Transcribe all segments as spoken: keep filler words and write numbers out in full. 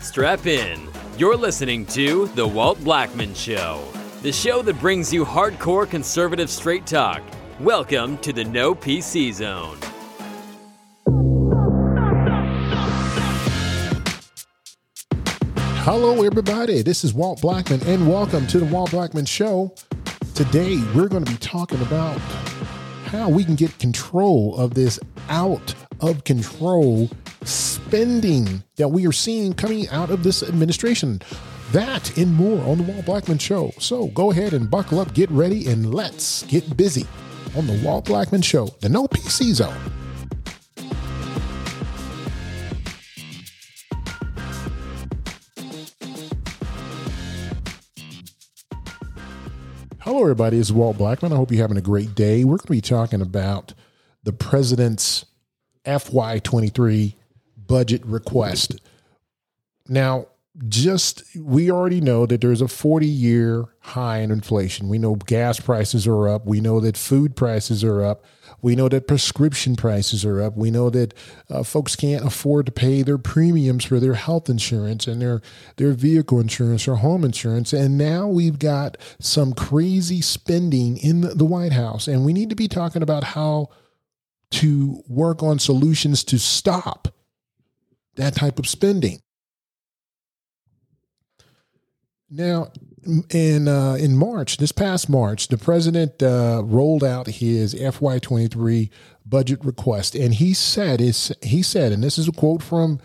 Strap in. You're listening to The Walt Blackman Show, the show that brings you hardcore conservative straight talk. Welcome to the No P C Zone. Hello, everybody. This is Walt Blackman, and welcome to The Walt Blackman Show. Today, we're going to be talking about how we can get control of this out of control spending that we are seeing coming out of this administration. That and more on The Walt Blackman Show. So go ahead and buckle up, get ready, and let's get busy on The Walt Blackman Show, the No P C Zone. Hello, everybody. It's Walt Blackman. I hope you're having a great day. We're going to be talking about the president's F Y twenty-three budget request. Now, just we already know that there's a forty-year high in inflation. We know gas prices are up. We know that food prices are up. We know that prescription prices are up. We know that uh, folks can't afford to pay their premiums for their health insurance and their, their vehicle insurance or home insurance. And now we've got some crazy spending in the White House. And we need to be talking about how to work on solutions to stop that type of spending. Now, in uh, in March, this past March, the president uh, rolled out his F Y twenty-three budget request, and he said, is he said, and this is a quote from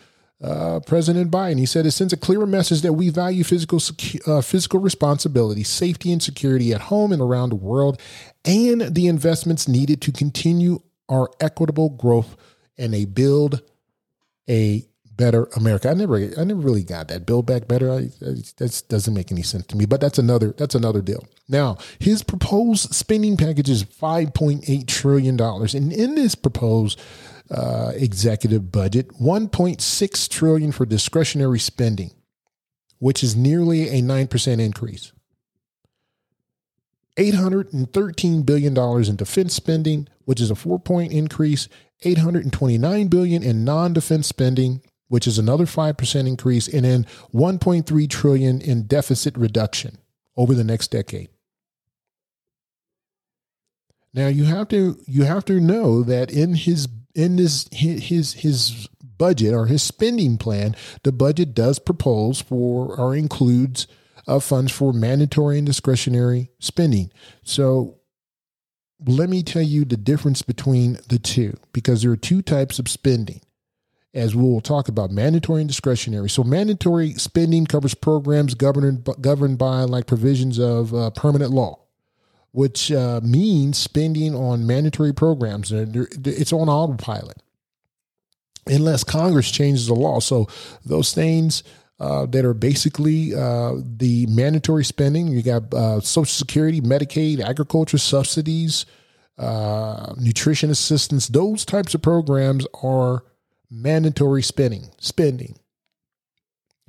uh, President Biden. He said, "It sends a clearer message that we value physical secu- uh, physical responsibility, safety, and security at home and around the world, and the investments needed to continue our equitable growth and a build a." Better America. I never, I never really got that. Build Back Better. I, I, that doesn't make any sense to me. But that's another, that's another deal. Now, his proposed spending package is five point eight trillion dollars, and in this proposed uh, executive budget, one point six trillion dollars for discretionary spending, which is nearly a nine percent increase. eight hundred thirteen billion dollars in defense spending, which is a four-point increase. eight hundred twenty-nine billion dollars in non-defense spending, which is another five percent increase, and then one point three trillion dollars in deficit reduction over the next decade. Now you have to you have to know that in his in this his his budget or his spending plan, the budget does propose for or includes uh, funds for mandatory and discretionary spending. So let me tell you the difference between the two, because there are two types of spending, as we'll talk about, mandatory and discretionary. So mandatory spending covers programs governed, governed by like provisions of uh, permanent law, which uh, means spending on mandatory programs. It's on autopilot unless Congress changes the law. So those things uh, that are basically uh, the mandatory spending, you got uh, Social Security, Medicaid, agriculture subsidies, uh, nutrition assistance, those types of programs are mandatory spending, spending.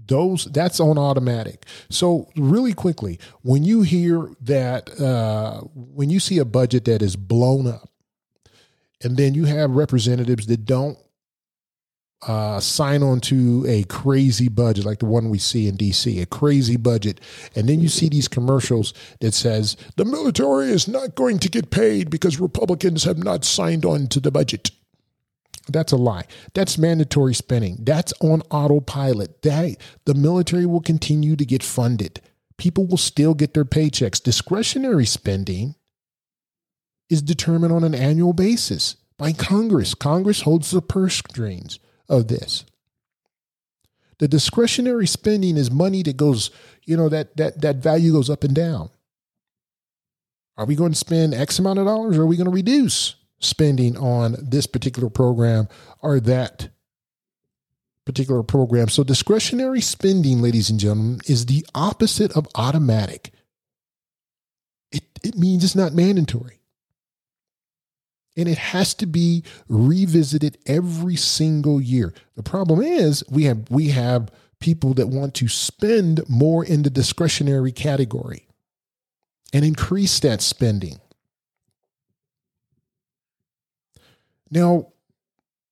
Those that's on automatic. So really quickly, when you hear that, uh, when you see a budget that is blown up, and then you have representatives that don't uh, sign on to a crazy budget like the one we see in D C, a crazy budget, and then you see these commercials that says the military is not going to get paid because Republicans have not signed on to the budget. That's a lie. That's mandatory spending. That's on autopilot. That the military will continue to get funded. People will still get their paychecks. Discretionary spending is determined on an annual basis by Congress. Congress holds the purse strings of this. The discretionary spending is money that goes, you know, that that that value goes up and down. Are we going to spend X amount of dollars, or are we going to reduce spending on this particular program or that particular program? So discretionary spending, ladies and gentlemen, is the opposite of automatic. It it means it's not mandatory. And it has to be revisited every single year. The problem is we have we have people that want to spend more in the discretionary category and increase that spending. Now,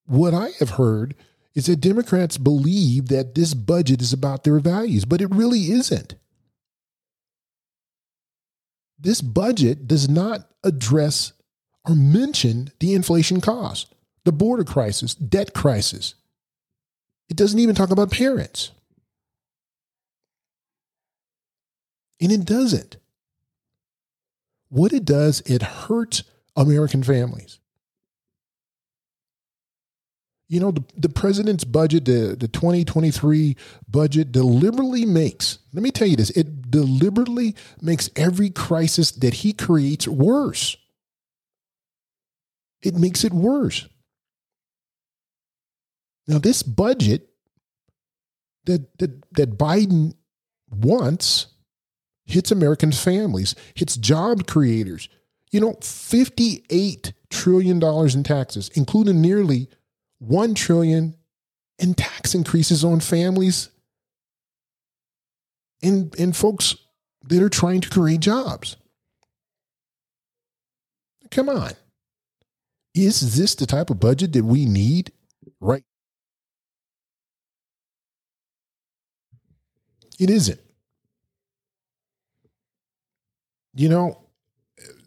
what I have heard is that Democrats believe that this budget is about their values, but it really isn't. This budget does not address or mention the inflation cost, the border crisis, debt crisis. It doesn't even talk about parents. And it doesn't. What it does, it hurts American families. You know, the, the president's budget, the, the twenty twenty-three budget deliberately makes, let me tell you this, it deliberately makes every crisis that he creates worse. It makes it worse. Now, this budget that, that, that Biden wants hits American families, hits job creators. You know, fifty-eight trillion dollars in taxes, including nearly one trillion dollars in tax increases on families and, and folks that are trying to create jobs. Come on. Is this the type of budget that we need? Right. It isn't. You know,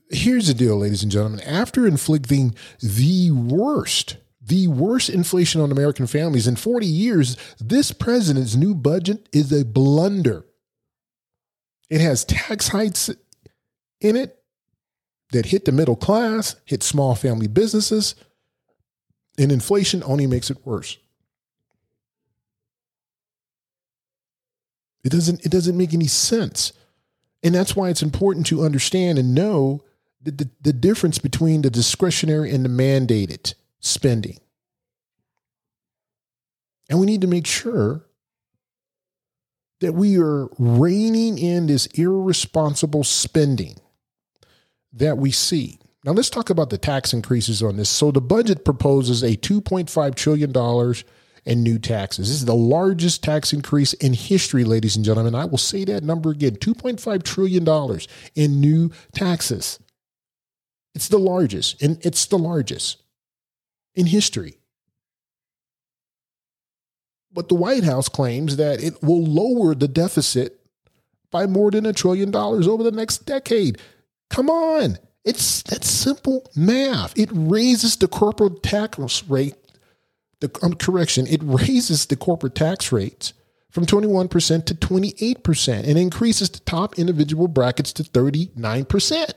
here's the deal, ladies and gentlemen. After inflicting the worst, the worst inflation on American families in forty years, this president's new budget is a blunder. It has tax hikes in it that hit the middle class, hit small family businesses, and inflation only makes it worse. It doesn't, it doesn't make any sense. And that's why it's important to understand and know the, the, the difference between the discretionary and the mandated spending. And we need to make sure that we are reining in this irresponsible spending that we see. Now, let's talk about the tax increases on this. So the budget proposes a two point five trillion dollars in new taxes. This is the largest tax increase in history, ladies and gentlemen. I will say that number again, two point five trillion dollars in new taxes. It's the largest, and it's the largest in history. But the White House claims that it will lower the deficit by more than a trillion dollars over the next decade. Come on. It's that simple math. It raises the corporate tax rate. The um, correction. It raises the corporate tax rates from twenty-one percent to twenty-eight percent and increases the top individual brackets to thirty-nine percent.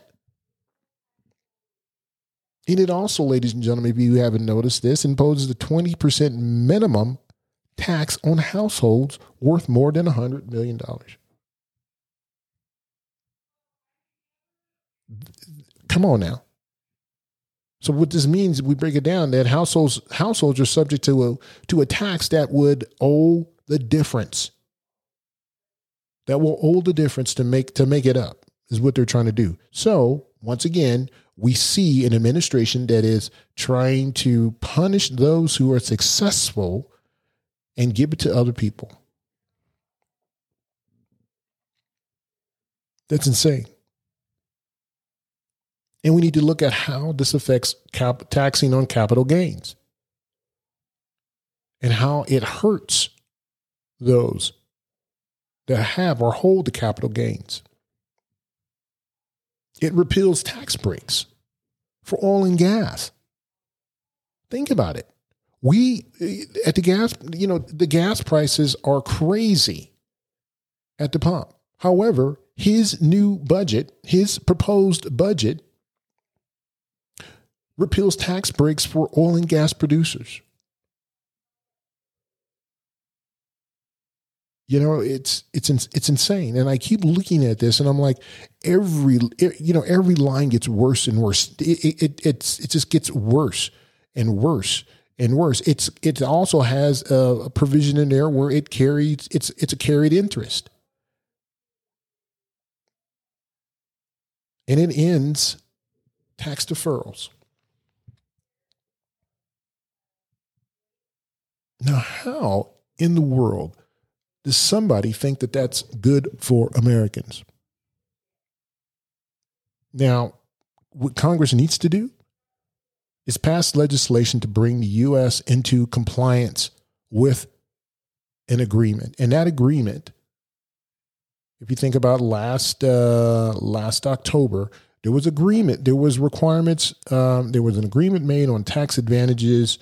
And it also, ladies and gentlemen, if you haven't noticed this, imposes the twenty percent minimum tax on households worth more than one hundred million dollars. Come on now. So what this means, we break it down, that households households are subject to a to a tax that would owe the difference. That will owe the difference to make to make it up is what they're trying to do. So once again, we see an administration that is trying to punish those who are successful and give it to other people. That's insane. And we need to look at how this affects cap- taxing on capital gains and how it hurts those that have or hold the capital gains. It repeals tax breaks for oil and gas. Think about it. We at the gas, you know, the gas prices are crazy at the pump. However, his new budget, his proposed budget, repeals tax breaks for oil and gas producers. You know, it's it's it's insane, and I keep looking at this, and I'm like, every you know, every line gets worse and worse. It it it's it just gets worse and worse and worse. It's it also has a provision in there where it carries it's it's a carried interest, and it ends tax deferrals. Now, how in the world does somebody think that that's good for Americans? Now, what Congress needs to do is pass legislation to bring the U S into compliance with an agreement. And that agreement, if you think about last uh, last October, there was agreement. There was requirements. Um, there was an agreement made on tax advantages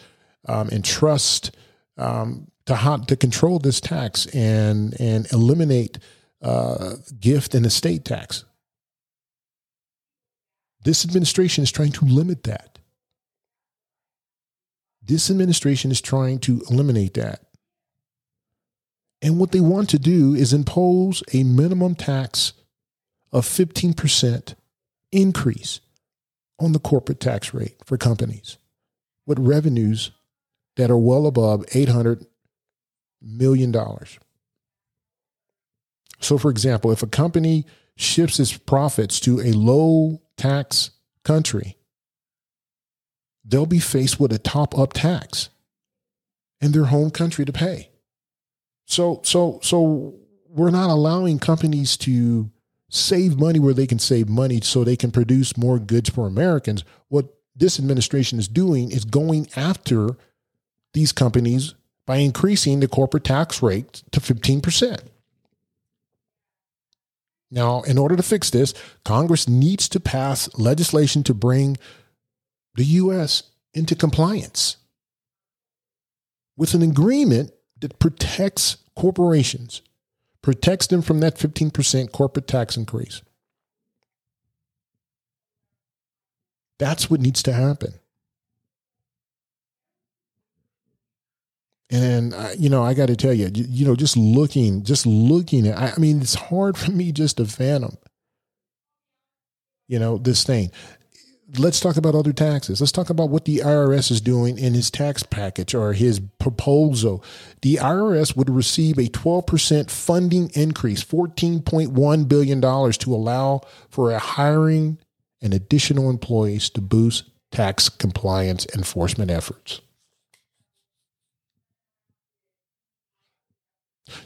um, and trust um, to how, to control this tax and and eliminate uh, gift and estate tax. This administration is trying to limit that. This administration is trying to eliminate that. And what they want to do is impose a minimum tax of fifteen percent increase on the corporate tax rate for companies with revenues that are well above eight hundred million dollars. So, for example, if a company shifts its profits to a low tax country, they'll be faced with a top up tax in their home country to pay. So, so, so we're not allowing companies to save money where they can save money so they can produce more goods for Americans. What this administration is doing is going after these companies by increasing the corporate tax rate to fifteen percent. Now, in order to fix this, Congress needs to pass legislation to bring the U S into compliance with an agreement that protects corporations, protects them from that fifteen percent corporate tax increase. That's what needs to happen. And, you know, I got to tell you, you know, just looking, just looking at, I mean, it's hard for me just to fathom, you know, this thing. Let's talk about other taxes. Let's talk about what the I R S is doing in his tax package or his proposal. The I R S would receive a twelve percent funding increase, fourteen point one billion dollars, to allow for a hiring and additional employees to boost tax compliance enforcement efforts.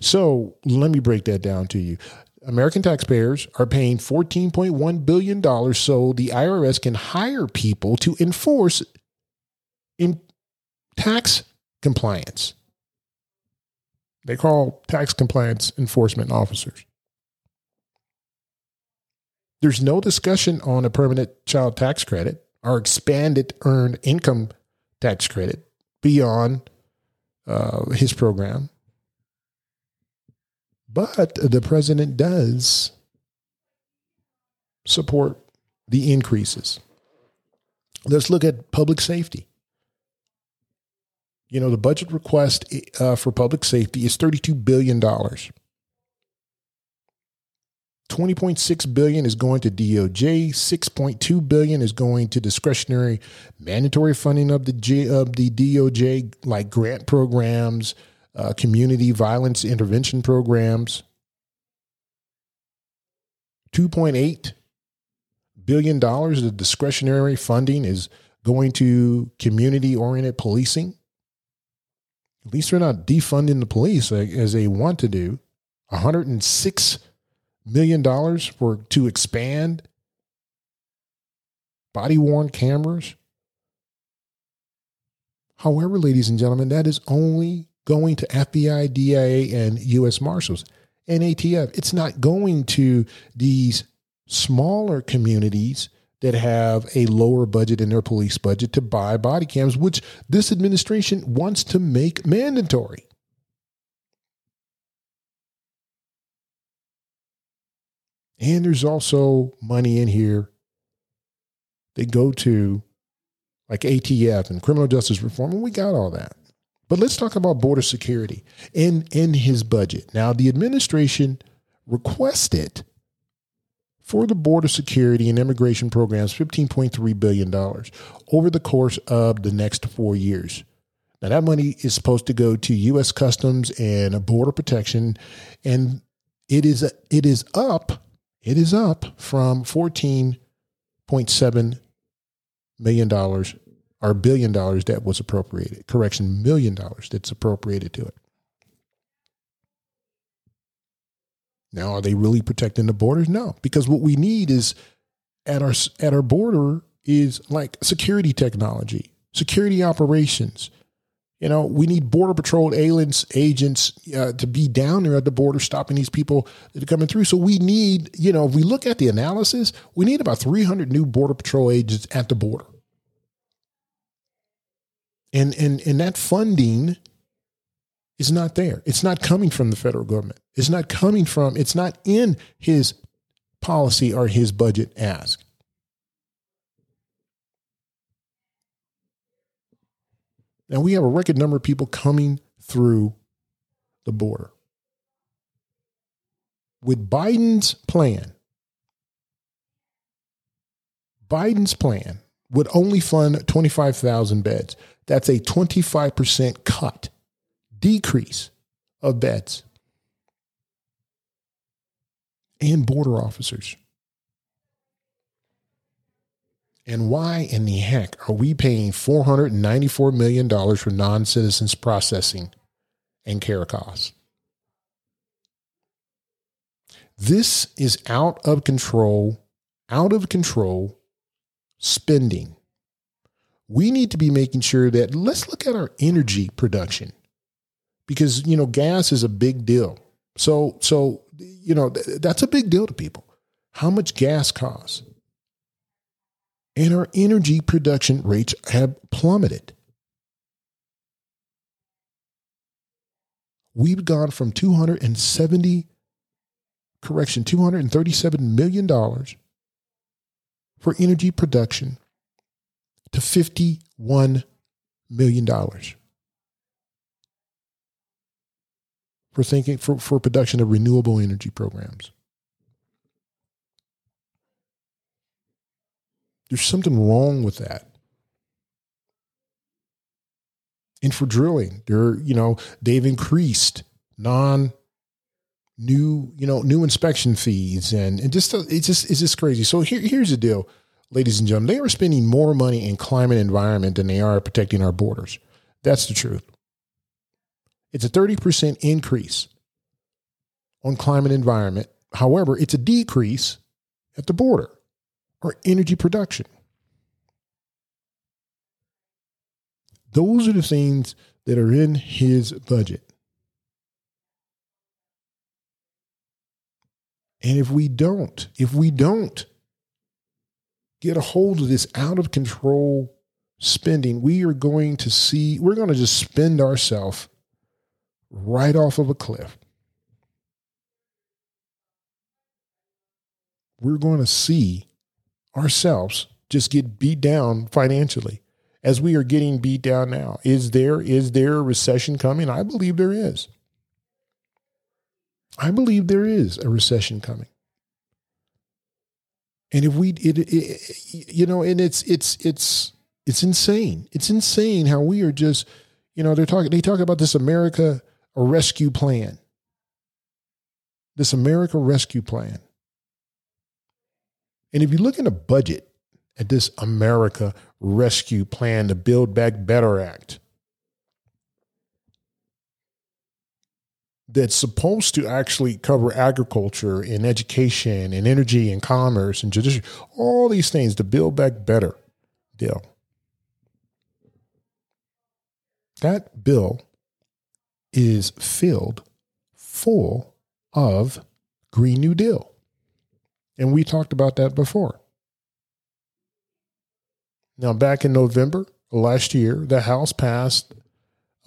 So let me break that down to you. American taxpayers are paying fourteen point one billion dollars so the I R S can hire people to enforce in tax compliance. They call tax compliance enforcement officers. There's no discussion on a permanent child tax credit or expanded earned income tax credit beyond uh, his program. But the president does support the increases. Let's look at public safety. You know, the budget request uh, for public safety is thirty-two billion dollars. twenty point six billion dollars is going to D O J. six point two billion dollars is going to discretionary mandatory funding of the G- of the D O J, like grant programs, Uh, community violence intervention programs. two point eight billion dollars of discretionary funding is going to community-oriented policing. At least they're not defunding the police as they want to do. one hundred six million dollars for to expand body-worn cameras. However, ladies and gentlemen, that is only going to F B I, D I A, and U S Marshals and A T F. It's not going to these smaller communities that have a lower budget in their police budget to buy body cams, which this administration wants to make mandatory. And there's also money in here that go to like A T F and criminal justice reform, and we got all that. But let's talk about border security in, in his budget. Now, the administration requested for the border security and immigration programs fifteen point three billion dollars over the course of the next four years. Now, that money is supposed to go to U S Customs and Border Protection, and it is it is up it is up from fourteen point seven million dollars. Our billion dollars that was appropriated, correction, million dollars that's appropriated to it. Now, are they really protecting the borders? No, because what we need is at our at our border is like security technology, security operations, You know, we need Border Patrol aliens, agents uh, to be down there at the border stopping these people that are coming through. So we need, you know, if we look at the analysis, we need about three hundred new Border Patrol agents at the border. And, and, and that funding is not there. It's not coming from the federal government. It's not coming from, it's not in his policy or his budget ask. Now, we have a record number of people coming through the border. With Biden's plan, Biden's plan would only fund twenty-five thousand beds. That's a twenty-five percent cut, decrease of beds and border officers. And why in the heck are we paying four hundred ninety-four million dollars for non-citizens processing and care costs? This is out of control, out of control spending. We need to be making sure that, let's look at our energy production, because, you know, gas is a big deal. So, so you know, th- that's a big deal to people. How much gas costs? And our energy production rates have plummeted. We've gone from two hundred seventy, correction, two hundred thirty-seven million dollars for energy production to fifty-one million dollars for thinking for, for production of renewable energy programs. There's something wrong with that. And for drilling, they're, you know, they've increased non new, you know, new inspection fees and, and just, it's just, it's just crazy. So here, here's the deal, ladies and gentlemen, they are spending more money in climate and environment than they are protecting our borders. That's the truth. It's a thirty percent increase on climate and environment. However, it's a decrease at the border. Or energy production. Those are the things that are in his budget. And if we don't, if we don't get a hold of this out of control spending, we are going to see, we're going to just spend ourselves right off of a cliff. We're going to see ourselves just get beat down financially as we are getting beat down now. Is there, is there a recession coming? I believe there is. I believe there is a recession coming. And if we, it, it, you know, and it's, it's, it's, it's insane. It's insane how we are just, you know, they're talking, they talk about this America Rescue Plan, this America Rescue Plan. And if you look in the budget at this America Rescue Plan, the Build Back Better Act, that's supposed to actually cover agriculture and education and energy and commerce and judiciary, all these things, the Build Back Better deal. That bill is filled full of Green New Deal. And we talked about that before. Now, back in November last year, the House passed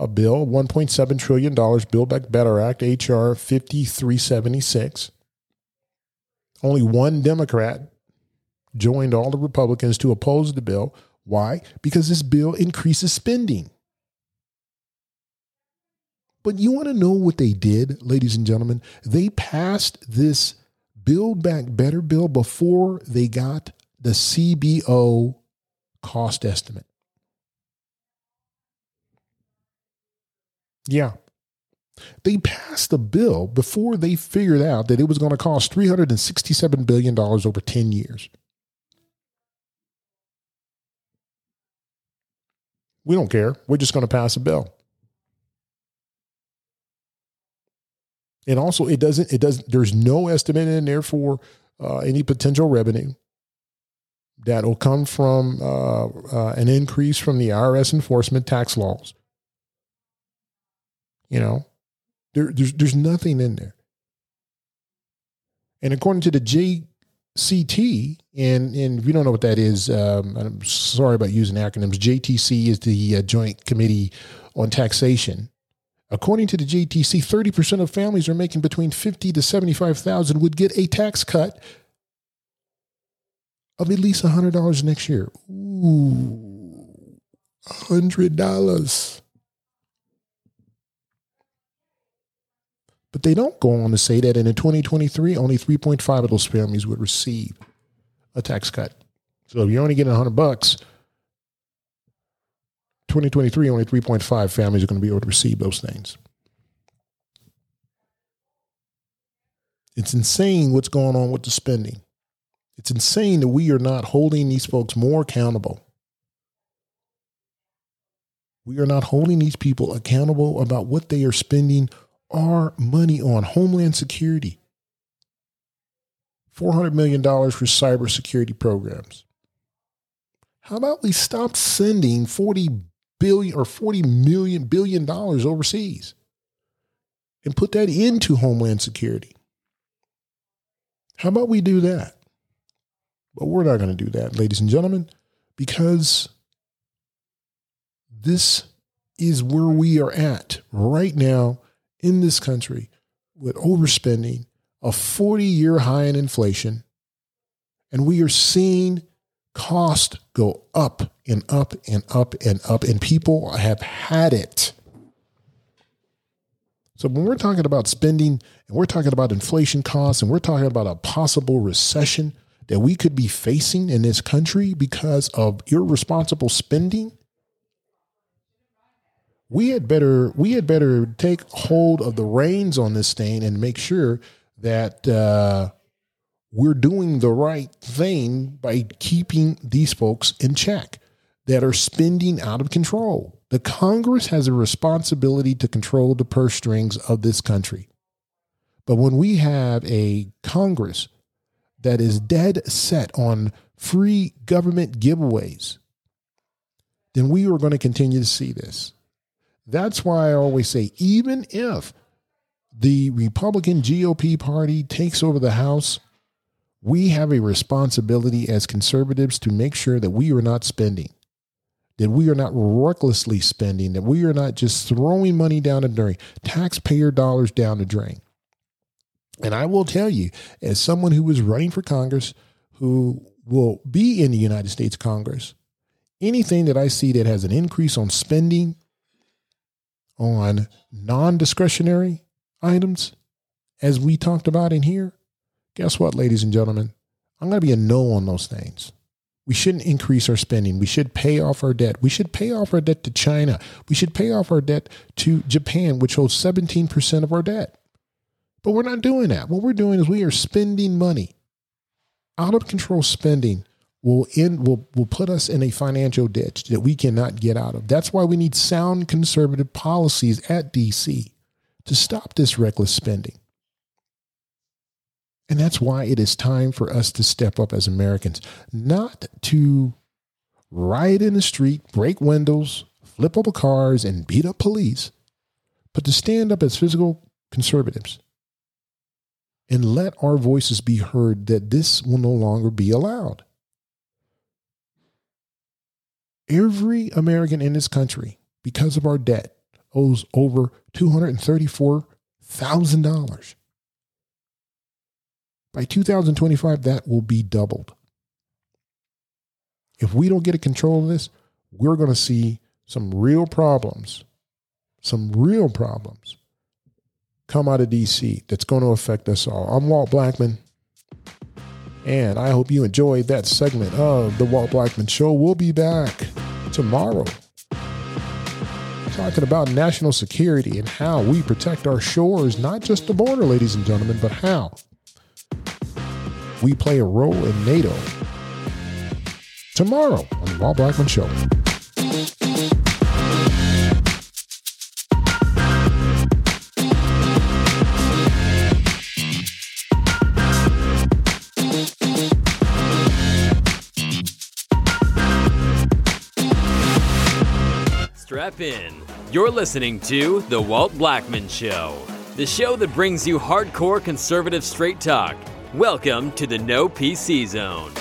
a bill, one point seven trillion dollars Build Back Better Act, H R fifty-three seventy-six. Only one Democrat joined all the Republicans to oppose the bill. Why? Because this bill increases spending. But you want to know what they did, ladies and gentlemen? They passed this Build Back Better bill before they got the C B O cost estimate. Yeah. They passed the bill before they figured out that it was going to cost three hundred sixty-seven billion dollars over ten years. We don't care. We're just going to pass a bill. And also, it doesn't, it doesn't, there's no estimate in there for uh, any potential revenue that will come from uh, uh, an increase from the I R S enforcement tax laws. You know, there, there's there's nothing in there. And according to the J C T, and and if you don't know what that is, um, I'm sorry about using acronyms. J T C is the uh, Joint Committee on Taxation. According to the J T C, thirty percent of families are making between fifty thousand dollars to seventy-five thousand dollars would get a tax cut of at least one hundred dollars next year. Ooh, one hundred dollars. But they don't go on to say that in twenty twenty-three, only three point five of those families would receive a tax cut. So if you're only getting one hundred bucks, twenty twenty-three, only three point five families are going to be able to receive those things. It's insane what's going on with the spending. It's insane that we are not holding these folks more accountable. We are not holding these people accountable about what they are spending our money on. Homeland Security, four hundred million dollars for cybersecurity programs. How about we stop sending forty billion or forty million billion dollars overseas and put that into Homeland Security? How about we do that? But we're not going to do that, ladies and gentlemen, because this is where we are at right now in this country with overspending, a forty-year high in inflation, and we are seeing cost go up and up and up and up, and people have had it. So when we're talking about spending and we're talking about inflation costs and we're talking about a possible recession that we could be facing in this country because of irresponsible spending, we had better we had better take hold of the reins on this thing and make sure that uh, we're doing the right thing by keeping these folks in check that are spending out of control. The Congress has a responsibility to control the purse strings of this country. But when we have a Congress that is dead set on free government giveaways, then we are going to continue to see this. That's why I always say, even if the Republican G O P party takes over the House, we have a responsibility as conservatives to make sure that we are not spending, that we are not recklessly spending, that we are not just throwing money down the drain, taxpayer dollars down the drain. And I will tell you, as someone who is running for Congress, who will be in the United States Congress, anything that I see that has an increase on spending on non-discretionary items, as we talked about in here, guess what, ladies and gentlemen? I'm going to be a no on those things. We shouldn't increase our spending. We should pay off our debt. We should pay off our debt to China. We should pay off our debt to Japan, which holds seventeen percent of our debt. But we're not doing that. What we're doing is we are spending money. Out of control spending will end will will put us in a financial ditch that we cannot get out of. That's why we need sound conservative policies at D C to stop this reckless spending. And that's why it is time for us to step up as Americans, not to riot in the street, break windows, flip over cars, and beat up police, but to stand up as physical conservatives and let our voices be heard that this will no longer be allowed. Every American in this country, because of our debt, owes over two hundred thirty-four thousand dollars. By two thousand twenty-five, that will be doubled. If we don't get a control of this, we're going to see some real problems, some real problems come out of D C that's going to affect us all. I'm Walt Blackman, and I hope you enjoyed that segment of The Walt Blackman Show. We'll be back tomorrow talking about national security and how we protect our shores, not just the border, ladies and gentlemen, but how we play a role in NATO. Tomorrow on The Walt Blackman Show. Strap in. You're listening to The Walt Blackman Show, the show that brings you hardcore conservative straight talk. Welcome to the No P C Zone.